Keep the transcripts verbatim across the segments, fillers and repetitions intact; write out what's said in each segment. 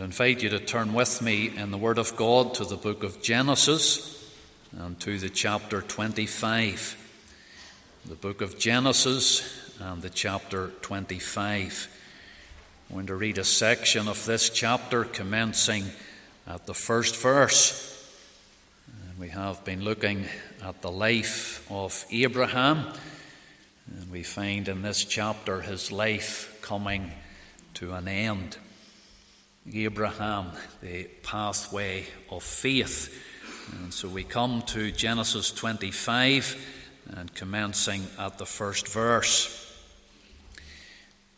I'd invite you to turn with me in the Word of God to the book of Genesis and to the chapter twenty-five. The book of Genesis and the chapter twenty-five. I'm going to read a section of this chapter commencing at the first verse. And we have been looking at the life of Abraham, and we find in this chapter his life coming to an end. Abraham, the pathway of faith. And so we come to Genesis twenty-five and commencing at the first verse.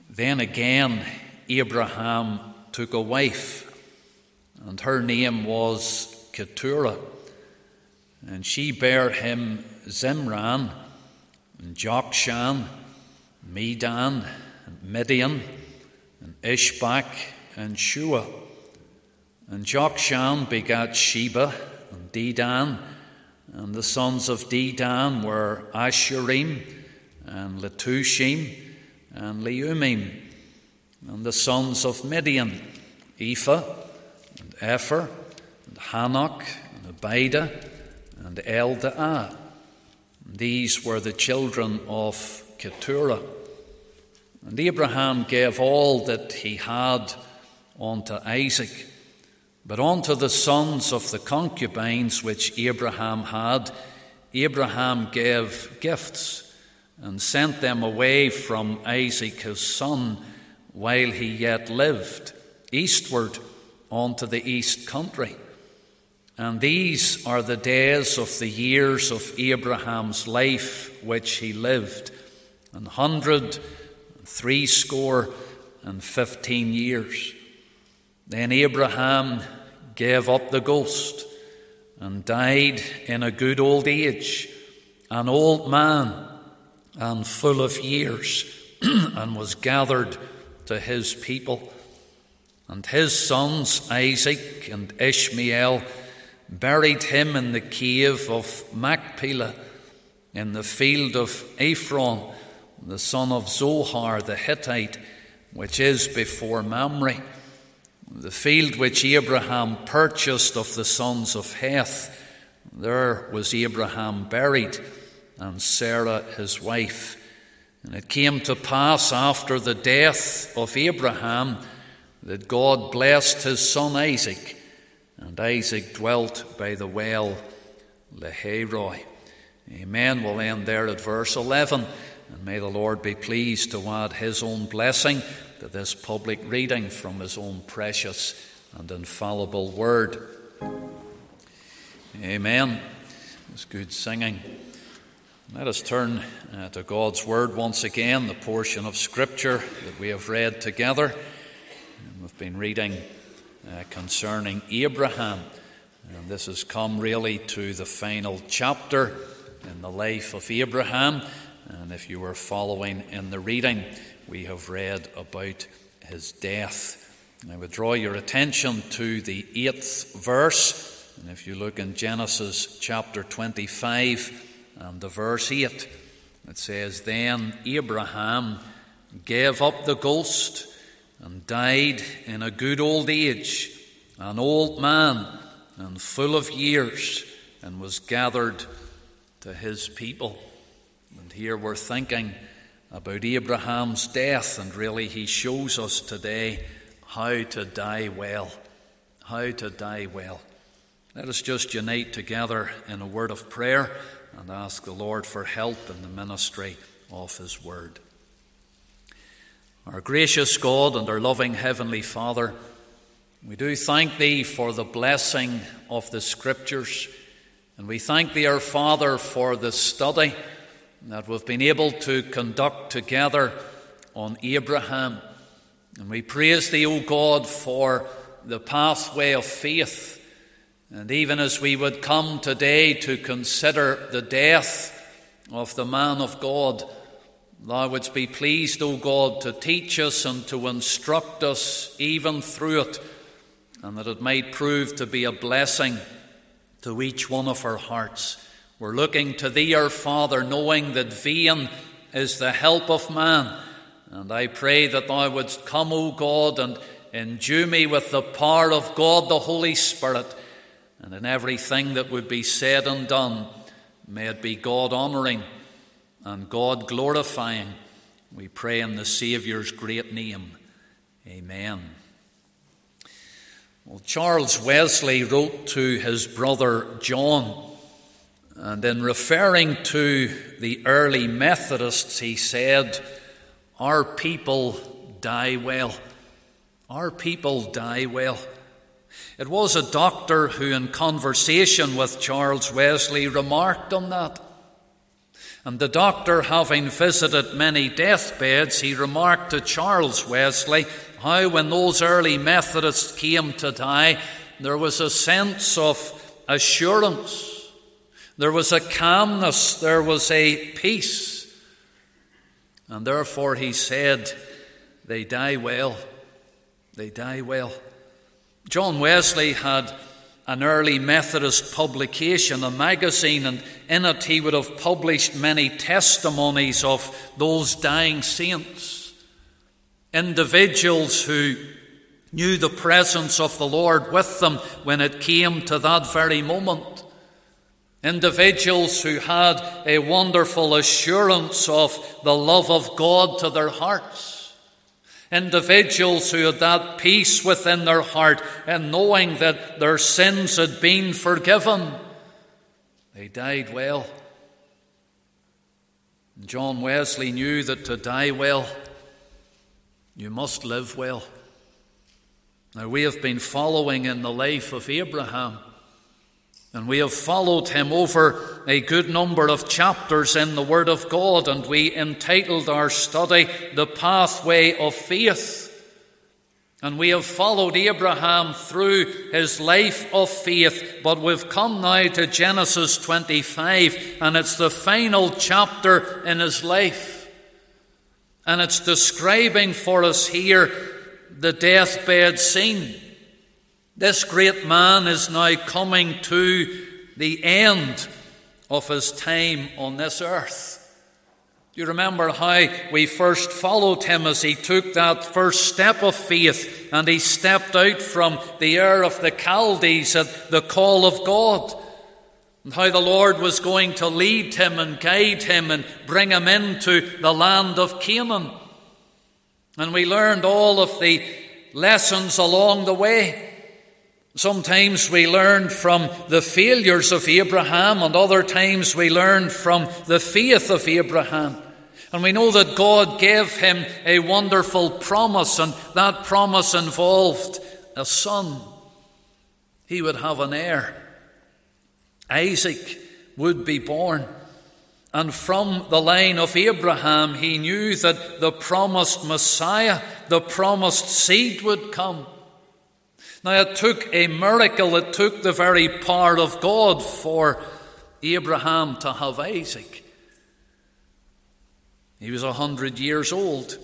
Then again, Abraham took a wife, and her name was Keturah, and she bare him Zimran, and Jokshan, Medan, and Midian, and Ishbak, and Shua. And Jokshan begat Sheba and Dedan, and the sons of Dedan were Asherim and Latushim and Leumim. And the sons of Midian, Ephah and Ephor and Hanok and Abida and Eldaah. These were the children of Keturah. And Abraham gave all that he had unto Isaac, but unto the sons of the concubines which Abraham had, Abraham gave gifts, and sent them away from Isaac his son, while he yet lived, eastward unto the east country. And these are the days of the years of Abraham's life which he lived, an hundred and threescore and fifteen years. Then Abraham gave up the ghost and died in a good old age, an old man and full of years, and was gathered to his people. And his sons Isaac and Ishmael buried him in the cave of Machpelah in the field of Ephron, the son of Zohar the Hittite, which is before Mamre, the field which Abraham purchased of the sons of Heth. There was Abraham buried, and Sarah his wife. And it came to pass after the death of Abraham that God blessed his son Isaac, and Isaac dwelt by the well Leheroi. Amen. We'll end there at verse eleven, and may the Lord be pleased to add his own blessing to this public reading from his own precious and infallible word. Amen. It's good singing. Let us turn uh, to God's word once again, the portion of Scripture that we have read together. And we've been reading uh, concerning Abraham, and this has come really to the final chapter in the life of Abraham. And if you were following in the reading, we have read about his death. I would draw your attention to the eighth verse. And if you look in Genesis chapter twenty-five and the verse eight, it says, Then Abraham gave up the ghost and died in a good old age, an old man and full of years, and was gathered to his people. And here we're thinking about Abraham's death, and really he shows us today how to die well. How to die well. Let us just unite together in a word of prayer and ask the Lord for help in the ministry of his word. Our gracious God and our loving Heavenly Father, we do thank thee for the blessing of the Scriptures, and we thank thee, our Father, for the study that we've been able to conduct together on Abraham. And we praise thee, O God, for the pathway of faith. And even as we would come today to consider the death of the man of God, thou wouldst be pleased, O God, to teach us and to instruct us even through it, and that it might prove to be a blessing to each one of our hearts. We're looking to thee, our Father, knowing that vain is the help of man. And I pray that thou wouldst come, O God, and endue me with the power of God the Holy Spirit, and in everything that would be said and done, may it be God-honouring and God-glorifying. We pray in the Saviour's great name. Amen. Well, Charles Wesley wrote to his brother John, and in referring to the early Methodists, he said, "Our people die well. Our people die well." It was a doctor who, in conversation with Charles Wesley, remarked on that. And the doctor, having visited many deathbeds, he remarked to Charles Wesley how, when those early Methodists came to die, there was a sense of assurance, there was a calmness, there was a peace. And therefore, he said, they die well. They die well. John Wesley had an early Methodist publication, a magazine, and in it he would have published many testimonies of those dying saints, individuals who knew the presence of the Lord with them when it came to that very moment, individuals who had a wonderful assurance of the love of God to their hearts, individuals who had that peace within their heart and knowing that their sins had been forgiven. They died well. John Wesley knew that to die well, you must live well. Now, we have been following in the life of Abraham, and we have followed him over a good number of chapters in the Word of God, and we entitled our study, The Pathway of Faith. And we have followed Abraham through his life of faith, but we've come now to Genesis twenty-five, and it's the final chapter in his life. And it's describing for us here the deathbed scene. This great man is now coming to the end of his time on this earth. You remember how we first followed him as he took that first step of faith and he stepped out from the Ur of the Chaldees at the call of God, and how the Lord was going to lead him and guide him and bring him into the land of Canaan. And we learned all of the lessons along the way. Sometimes we learn from the failures of Abraham, and other times we learn from the faith of Abraham. And we know that God gave him a wonderful promise, and that promise involved a son. He would have an heir. Isaac would be born. And from the line of Abraham, he knew that the promised Messiah, the promised seed would come. Now, it took a miracle, it took the very power of God for Abraham to have Isaac. He was a hundred years old,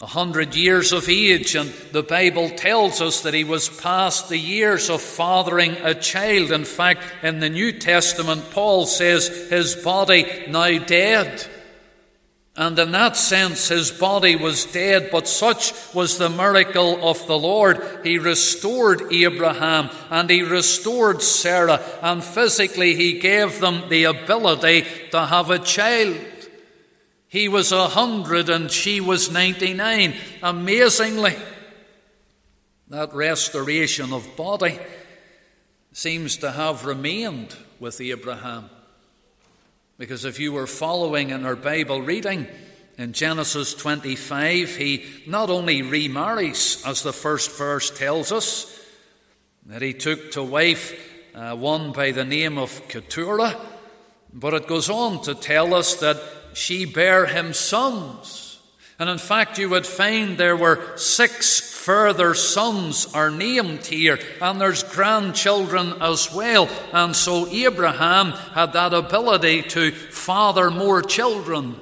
a hundred years of age, and the Bible tells us that he was past the years of fathering a child. In fact, in the New Testament, Paul says his body now dead. And in that sense, his body was dead, but such was the miracle of the Lord. He restored Abraham and he restored Sarah, and physically he gave them the ability to have a child. He was a hundred and she was ninety-nine. Amazingly, that restoration of body seems to have remained with Abraham. Because if you were following in our Bible reading, in Genesis twenty-five, he not only remarries, as the first verse tells us, that he took to wife uh, one by the name of Keturah, but it goes on to tell us that she bare him sons. And in fact, you would find there were six further sons are named here, and there's grandchildren as well. And so Abraham had that ability to father more children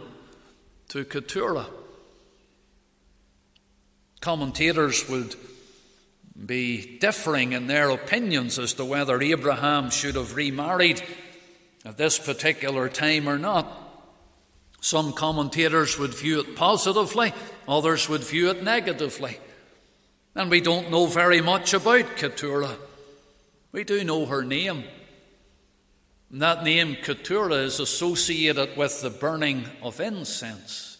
to Keturah. Commentators would be differing in their opinions as to whether Abraham should have remarried at this particular time or not. Some commentators would view it positively, others would view it negatively. And we don't know very much about Keturah. We do know her name. And that name, Keturah, is associated with the burning of incense.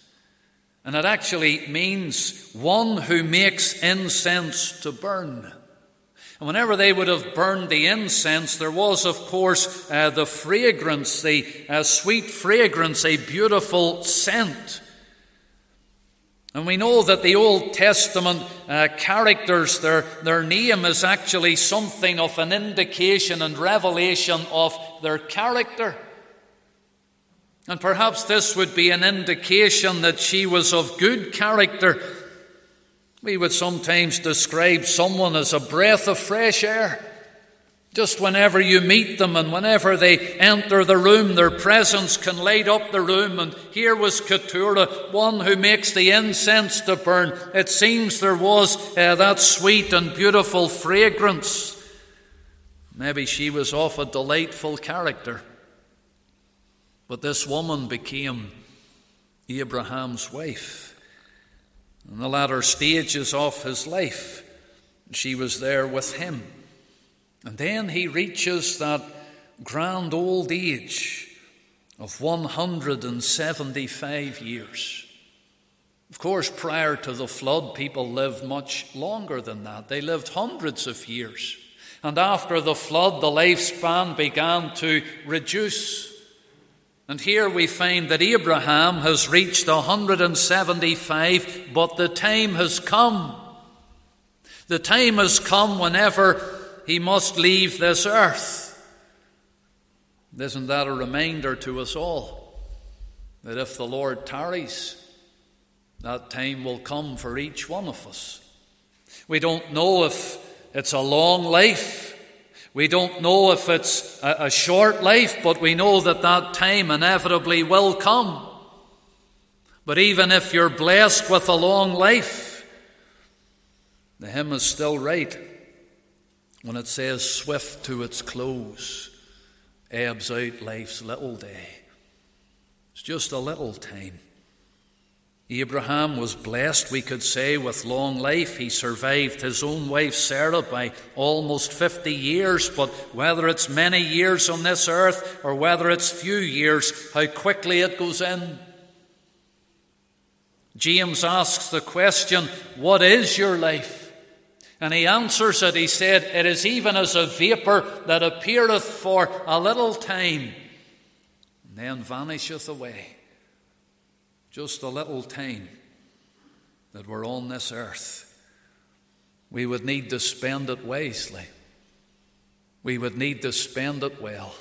And it actually means one who makes incense to burn. And whenever they would have burned the incense, there was, of course, uh, the fragrance, the uh, sweet fragrance, a beautiful scent. And we know that the Old Testament uh, characters, their, their name is actually something of an indication and revelation of their character. And perhaps this would be an indication that she was of good character. We would sometimes describe someone as a breath of fresh air. Just whenever you meet them and whenever they enter the room, their presence can light up the room. And here was Keturah, one who makes the incense to burn. It seems there was uh, that sweet and beautiful fragrance. Maybe she was of a delightful character. But this woman became Abraham's wife. In the latter stages of his life, she was there with him. And then he reaches that grand old age of one hundred seventy-five years. Of course, prior to the flood, people lived much longer than that. They lived hundreds of years. And after the flood, the lifespan began to reduce. And here we find that Abraham has reached one hundred seventy-five, but the time has come. The time has come whenever he must leave this earth. Isn't that a reminder to us all that if the Lord tarries, that time will come for each one of us? We don't know if it's a long life. We don't know if it's a, a short life, but we know that that time inevitably will come. But even if you're blessed with a long life, the hymn is still right when it says, "Swift to its close ebbs out life's little day." It's just a little time. Abraham was blessed, we could say, with long life. He survived his own wife Sarah by almost fifty years, but whether it's many years on this earth or whether it's few years, how quickly it goes in. James asks the question, "What is your life?" And he answers it, he said, "It is even as a vapour that appeareth for a little time, and then vanisheth away." Just a little time that we're on this earth. We would need to spend it wisely. We would need to spend it well.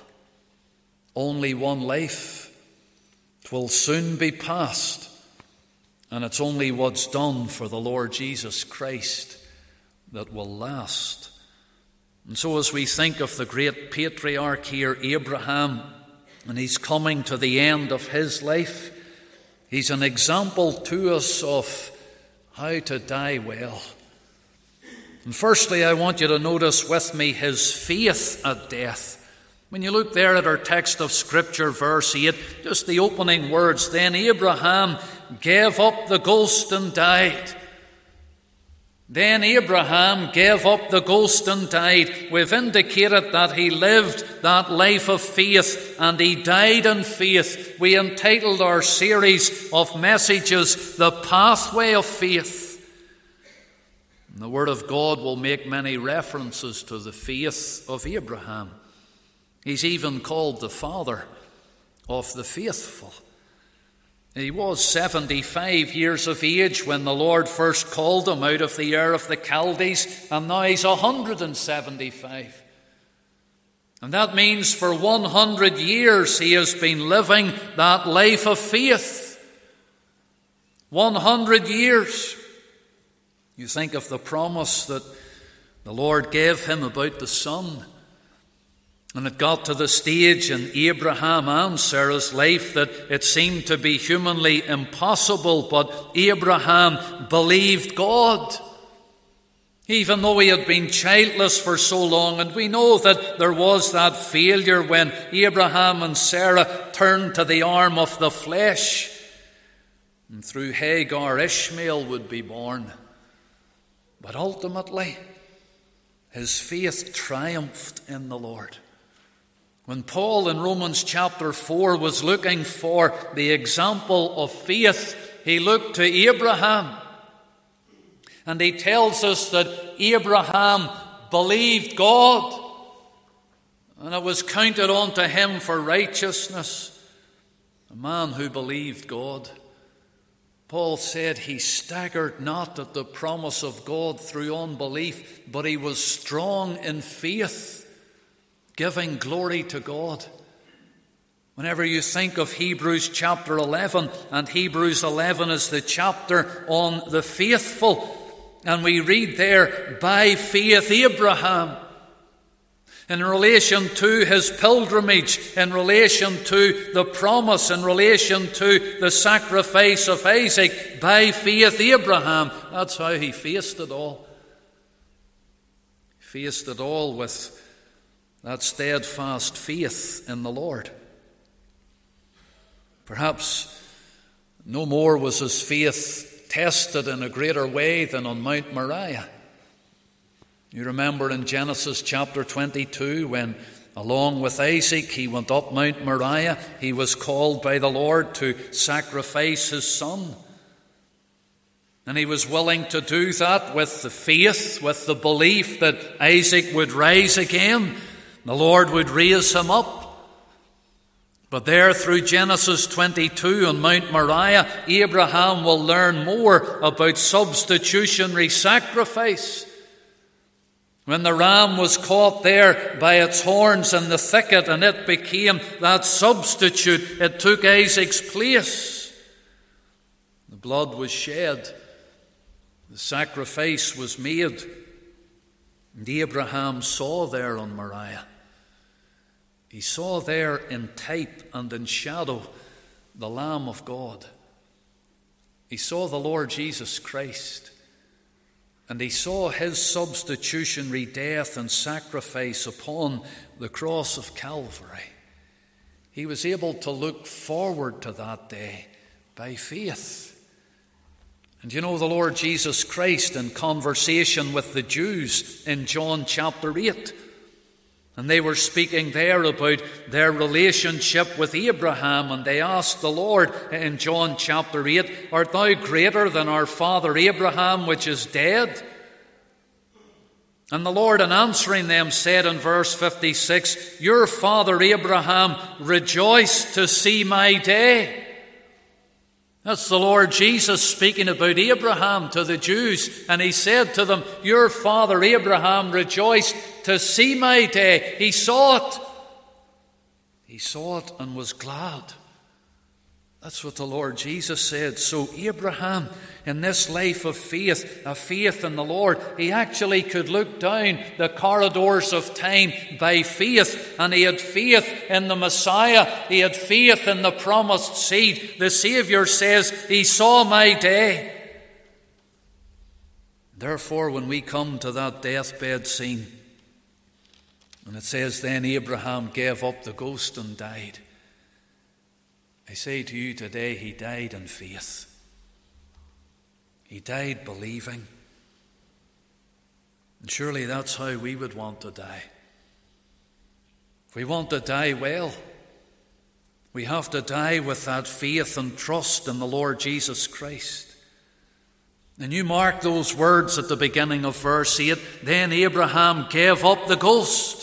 Only one life. 'Twill soon be past, and it's only what's done for the Lord Jesus Christ that will last. And so as we think of the great patriarch here, Abraham, and he's coming to the end of his life, he's an example to us of how to die well. And firstly, I want you to notice with me his faith at death. When you look there at our text of Scripture, verse eight, just the opening words, "Then Abraham gave up the ghost and died." Then Abraham gave up the ghost and died. We've indicated that he lived that life of faith and he died in faith. We entitled our series of messages, "The Pathway of Faith." And the Word of God will make many references to the faith of Abraham. He's even called the father of the faithful. He was seventy-five years of age when the Lord first called him out of the Ur of the Chaldees, and now he's one hundred seventy-five. And that means for one hundred years he has been living that life of faith. one hundred years. You think of the promise that the Lord gave him about the son. And it got to the stage in Abraham and Sarah's life that it seemed to be humanly impossible, but Abraham believed God. Even though he had been childless for so long, and we know that there was that failure when Abraham and Sarah turned to the arm of the flesh, and through Hagar, Ishmael would be born. But ultimately, his faith triumphed in the Lord. When Paul in Romans chapter four was looking for the example of faith, he looked to Abraham. And he tells us that Abraham believed God, and it was counted unto him for righteousness. A man who believed God. Paul said he staggered not at the promise of God through unbelief, but he was strong in faith, giving glory to God. Whenever you think of Hebrews chapter eleven, and Hebrews eleven is the chapter on the faithful, and we read there, by faith Abraham, in relation to his pilgrimage, in relation to the promise, in relation to the sacrifice of Isaac, by faith Abraham. That's how he faced it all. He faced it all with that steadfast faith in the Lord. Perhaps no more was his faith tested in a greater way than on Mount Moriah. You remember in Genesis chapter twenty-two when, along with Isaac, he went up Mount Moriah. He was called by the Lord to sacrifice his son. And he was willing to do that with the faith, with the belief that Isaac would rise again. The Lord would raise him up. But there through Genesis twenty-two on Mount Moriah, Abraham will learn more about substitutionary sacrifice. When the ram was caught there by its horns in the thicket and it became that substitute, it took Isaac's place. The blood was shed. The sacrifice was made. And Abraham saw there on Moriah. He saw there in type and in shadow the Lamb of God. He saw the Lord Jesus Christ. And he saw his substitutionary death and sacrifice upon the cross of Calvary. He was able to look forward to that day by faith. And you know, the Lord Jesus Christ, in conversation with the Jews in John chapter eight, and they were speaking there about their relationship with Abraham, and they asked the Lord in John chapter eight, "Art thou greater than our father Abraham, which is dead?" And the Lord, in answering them, said in verse fifty-six, "Your father Abraham rejoiced to see my day." That's the Lord Jesus speaking about Abraham to the Jews. And he said to them, "Your father Abraham rejoiced to see my day." He saw it. He saw it and was glad. That's what the Lord Jesus said. So Abraham, in this life of faith, a faith in the Lord, he actually could look down the corridors of time by faith. And he had faith in the Messiah. He had faith in the promised seed. The Savior says, "He saw my day." Therefore, when we come to that deathbed scene, and it says, "Then Abraham gave up the ghost and died," I say to you today, he died in faith. He died believing. And surely that's how we would want to die. If we want to die well, we have to die with that faith and trust in the Lord Jesus Christ. And you mark those words at the beginning of verse eight, "Then Abraham gave up the ghost."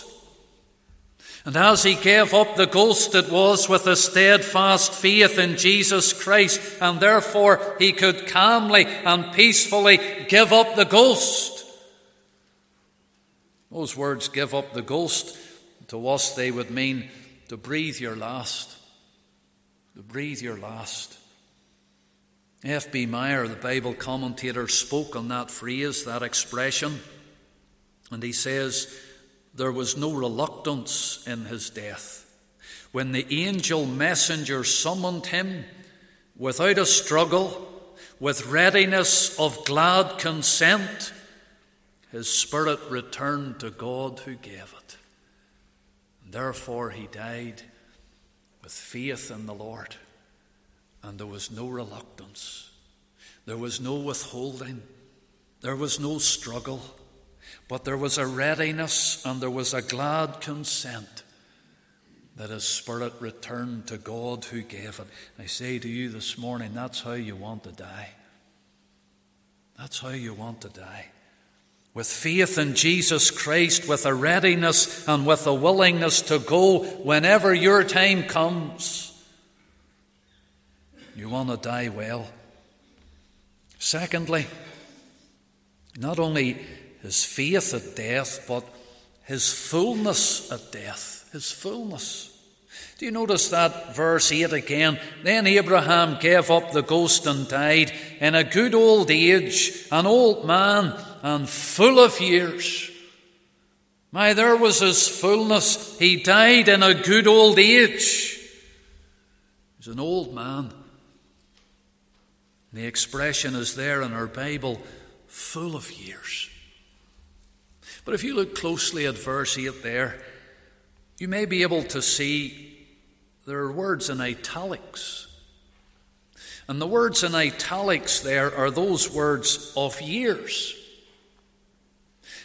And as he gave up the ghost, it was with a steadfast faith in Jesus Christ, and therefore he could calmly and peacefully give up the ghost. Those words, "give up the ghost," to us they would mean to breathe your last. To breathe your last. F B Meyer, the Bible commentator, spoke on that phrase, that expression, and he says, "There was no reluctance in his death. When the angel messenger summoned him, without a struggle, with readiness of glad consent, his spirit returned to God who gave it." And therefore he died with faith in the Lord, and there was no reluctance. There was no withholding. There was no struggle, but there was a readiness and there was a glad consent that his spirit returned to God who gave it. I say to you this morning, that's how you want to die. That's how you want to die. With faith in Jesus Christ, with a readiness and with a willingness to go whenever your time comes. You want to die well. Secondly, not only his faith at death, but his fullness at death. His fullness. Do you notice that verse eight again? Then Abraham gave up the ghost and died in a good old age, an old man and full of years. My, there was his fullness. He died in a good old age. He's an old man. The expression is there in our Bible, full of years. But if you look closely at verse eight there, you may be able to see there are words in italics. And the words in italics there are those words of years.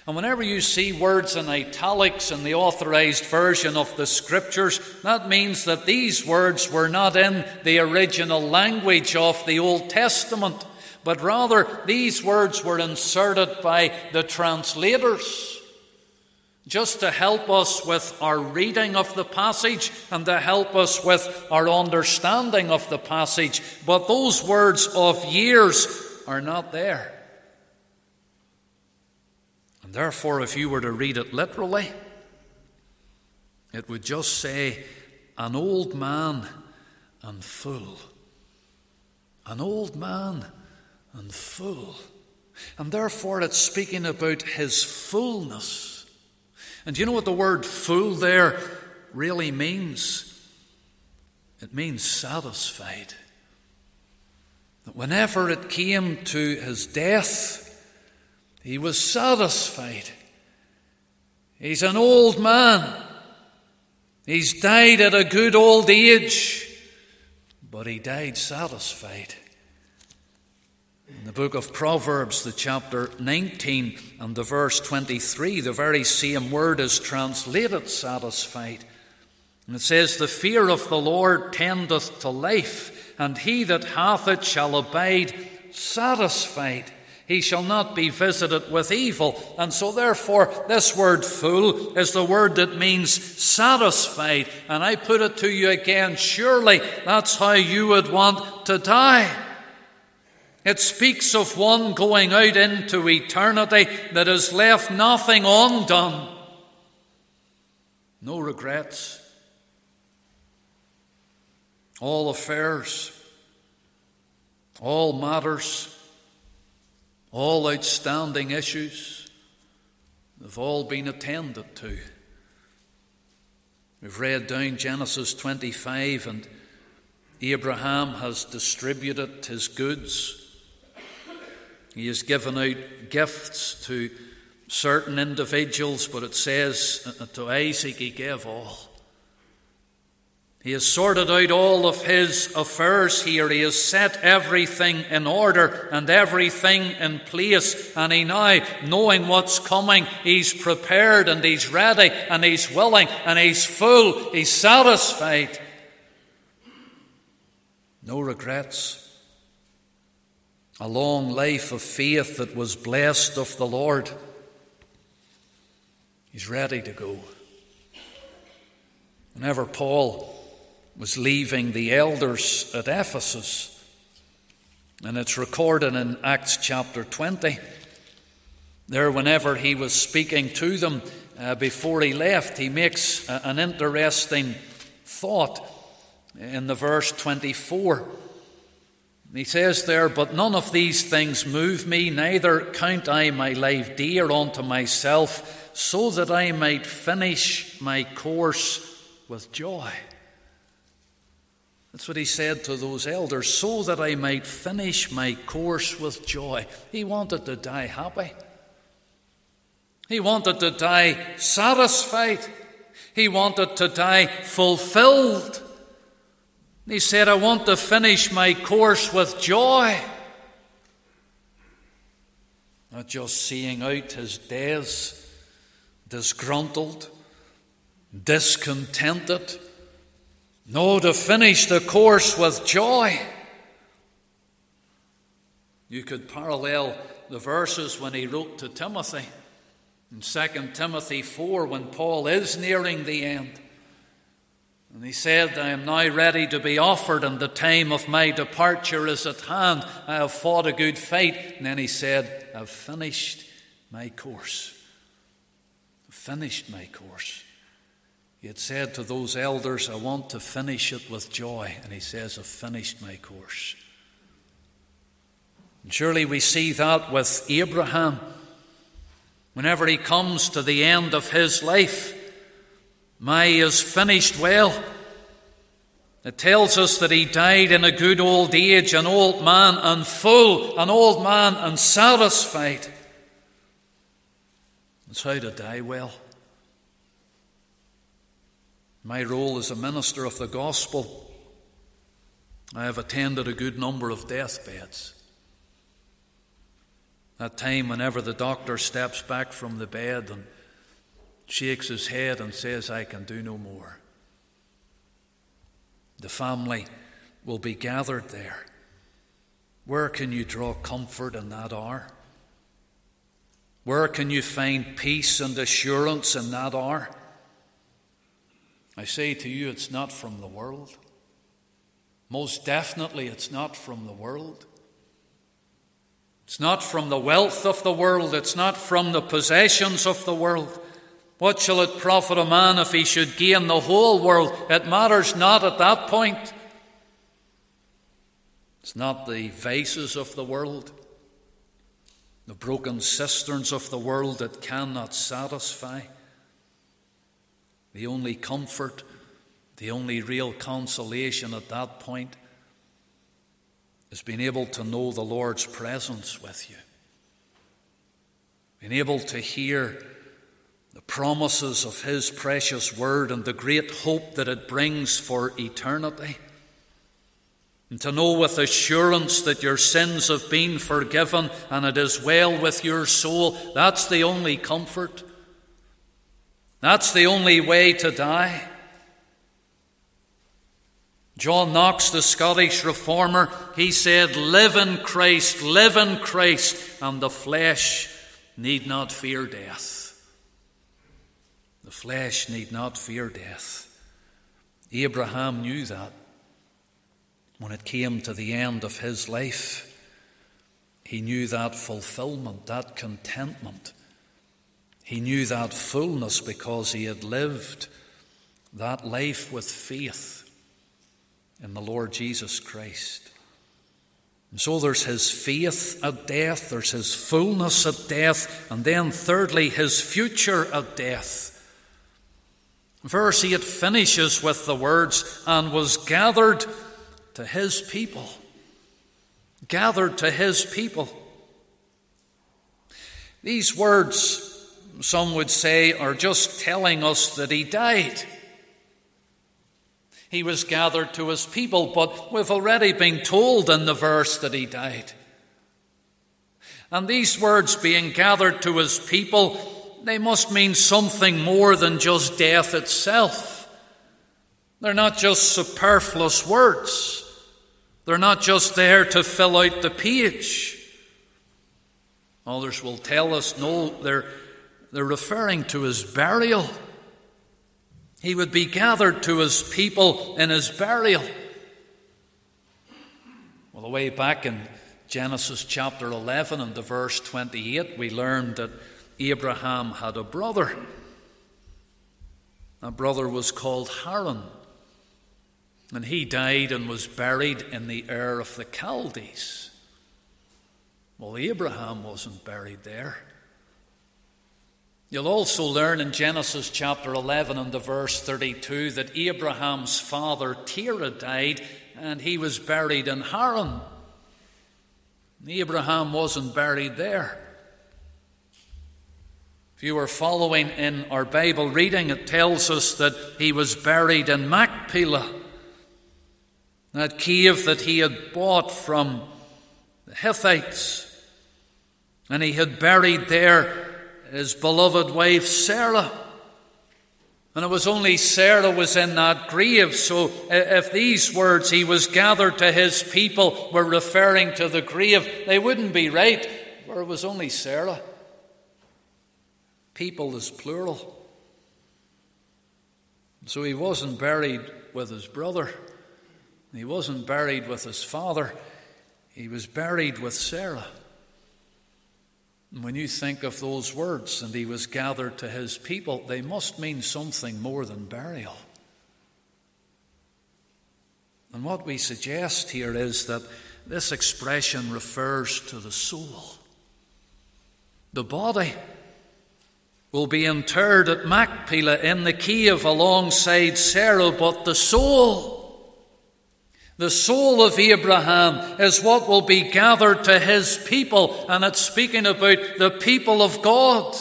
And whenever you see words in italics in the authorized version of the Scriptures, that means that these words were not in the original language of the Old Testament, but rather these words were inserted by the translators, just to help us with our reading of the passage and to help us with our understanding of the passage. But those words of years are not there. And therefore, if you were to read it literally, it would just say, an old man and full. An old man and full. And therefore, it's speaking about his fullness. And do you know what the word full there really means? It means satisfied. That whenever it came to his death, he was satisfied. He's an old man. He's died at a good old age, but he died satisfied. In the book of Proverbs, the chapter nineteen and the verse twenty-three, the very same word is translated satisfied. And it says, the fear of the Lord tendeth to life, and he that hath it shall abide satisfied. He shall not be visited with evil. And so therefore, this word full is the word that means satisfied. And I put it to you again, surely that's how you would want to die. It speaks of one going out into eternity that has left nothing undone. No regrets. All affairs. All matters. All outstanding issues. They've all been attended to. We've read down Genesis twenty-five, and Abraham has distributed his goods. He has given out gifts to certain individuals, but it says to Isaac he gave all. He has sorted out all of his affairs here. He has set everything in order and everything in place. And he now, knowing what's coming, he's prepared and he's ready and he's willing and he's full. He's satisfied. No regrets. A long life of faith that was blessed of the Lord. He's ready to go. Whenever Paul was leaving the elders at Ephesus, and it's recorded in Acts chapter twenty, there whenever he was speaking to them uh, before he left, he makes a, an interesting thought in the verse twenty-four. He says there, but none of these things move me, neither count I my life dear unto myself, so that I might finish my course with joy. That's what he said to those elders, so that I might finish my course with joy. He wanted to die happy. He wanted to die satisfied. He wanted to die fulfilled. He said, I want to finish my course with joy. not just seeing out his days disgruntled, discontented. No, to finish the course with joy. You could parallel the verses when he wrote to Timothy in Second Timothy four, when Paul is nearing the end. And he said, I am now ready to be offered, and the time of my departure is at hand. I have fought a good fight. And then he said, I've finished my course. I've finished my course. He had said to those elders, I want to finish it with joy. And he says, I've finished my course. And surely we see that with Abraham. Whenever he comes to the end of his life, my is finished well. It tells us that he died in a good old age, an old man and full, an old man and satisfied. That's how to die well. My role as a minister of the gospel, I have attended a good number of deathbeds. That time whenever the doctor steps back from the bed and shakes his head and says, I can do no more. The family will be gathered there. Where can you draw comfort in that hour? Where can you find peace and assurance in that hour? I say to you, it's not from the world. Most definitely, it's not from the world. It's not from the wealth of the world. It's not from the possessions of the world. What shall it profit a man if he should gain the whole world? It matters not at that point. It's not the vices of the world, the broken cisterns of the world that cannot satisfy. The only comfort, the only real consolation at that point is being able to know the Lord's presence with you, being able to hear the promises of his precious word and the great hope that it brings for eternity. And to know with assurance that your sins have been forgiven and it is well with your soul. That's the only comfort. That's the only way to die. John Knox, the Scottish reformer, he said, live in Christ, live in Christ, and the flesh need not fear death. The flesh need not fear death. Abraham knew that when it came to the end of his life. He knew that fulfillment, that contentment. He knew that fullness because he had lived that life with faith in the Lord Jesus Christ. And so there's his faith at death, there's his fullness at death, and then thirdly, his future at death. Verse eight finishes with the words, and was gathered to his people. Gathered to his people. These words, some would say, are just telling us that he died. He was gathered to his people, but we've already been told in the verse that he died. And these words, being gathered to his people, they must mean something more than just death itself. They're not just superfluous words. They're not just there to fill out the page. Others will tell us, no, they're, they're referring to his burial. He would be gathered to his people in his burial. Well, the way back in Genesis chapter eleven and the verse twenty-eight, we learned that Abraham had a brother. That brother was called Haran. And he died and was buried in the Ur of the Chaldees. Well, Abraham wasn't buried there. You'll also learn in Genesis chapter eleven and the verse thirty-two that Abraham's father Terah died and he was buried in Haran. And Abraham wasn't buried there. If you were following in our Bible reading, it tells us that he was buried in Machpelah, that cave that he had bought from the Hittites. And he had buried there his beloved wife Sarah. And it was only Sarah was in that grave. So if these words, he was gathered to his people, were referring to the grave, they wouldn't be right, where it was only Sarah. People is plural. So he wasn't buried with his brother. He wasn't buried with his father. He was buried with Sarah. And when you think of those words, and he was gathered to his people, they must mean something more than burial. And what we suggest here is that this expression refers to the soul. The body will be interred at Machpelah in the cave alongside Sarah, but the soul... The soul of Abraham is what will be gathered to his people, and it's speaking about the people of God.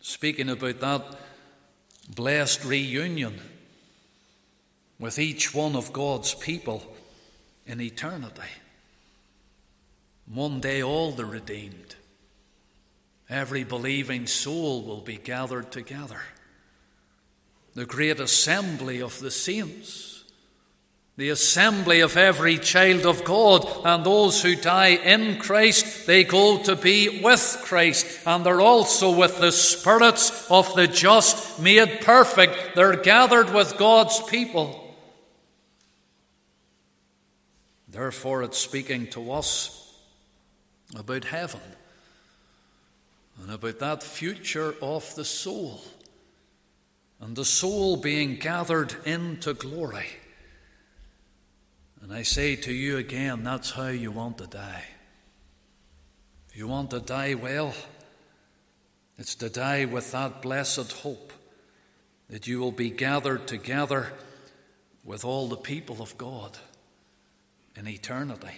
Speaking about that blessed reunion with each one of God's people in eternity. One day all the redeemed, every believing soul will be gathered together. The great assembly of the saints. The assembly of every child of God, and those who die in Christ, they go to be with Christ, and they're also with the spirits of the just made perfect. They're gathered with God's people. Therefore, it's speaking to us about heaven and about that future of the soul, and the soul being gathered into glory. And I say to you again, that's how you want to die. If you want to die well, it's to die with that blessed hope that you will be gathered together with all the people of God in eternity.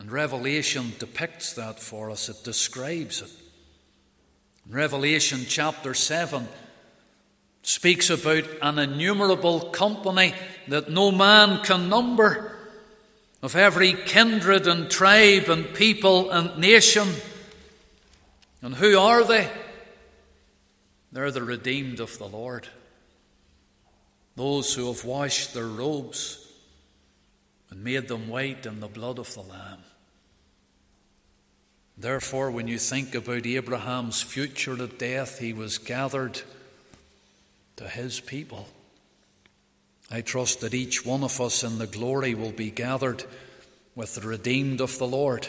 And Revelation depicts that for us. It describes it. In Revelation chapter seven, speaks about an innumerable company that no man can number, of every kindred and tribe and people and nation. And who are they? They're the redeemed of the Lord, those who have washed their robes and made them white in the blood of the Lamb. Therefore, when you think about Abraham's future at death, he was gathered to his people. I trust that each one of us in the glory will be gathered with the redeemed of the Lord.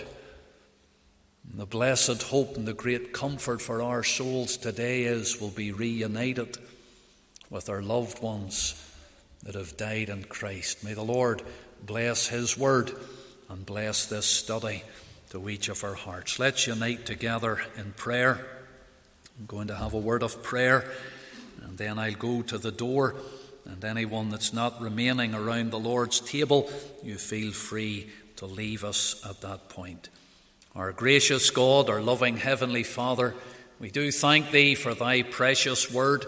And the blessed hope and the great comfort for our souls today is we'll be reunited with our loved ones that have died in Christ. May the Lord bless his word and bless this study to each of our hearts. Let's unite together in prayer. I'm going to have a word of prayer, and then I'll go to the door, and anyone that's not remaining around the Lord's table, you feel free to leave us at that point. Our gracious God, our loving Heavenly Father, we do thank Thee for Thy precious word.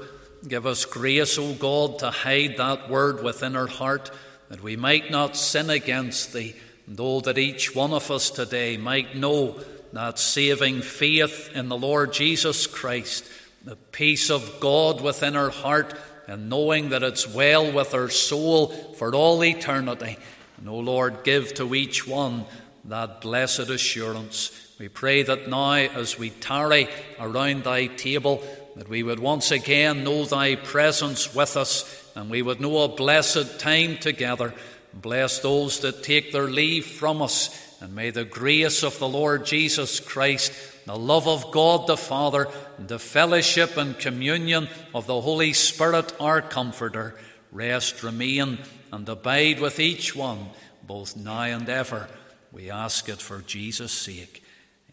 Give us grace, O God, to hide that word within our heart, that we might not sin against Thee, and oh, that each one of us today might know that saving faith in the Lord Jesus Christ, the peace of God within our heart, and knowing that it's well with our soul for all eternity. And, O Lord, give to each one that blessed assurance. We pray that now, as we tarry around Thy table, that we would once again know Thy presence with us, and we would know a blessed time together. Bless those that take their leave from us, and may the grace of the Lord Jesus Christ, the love of God the Father, and the fellowship and communion of the Holy Spirit, our Comforter, rest, remain, and abide with each one, both now and ever. We ask it for Jesus' sake.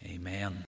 Amen.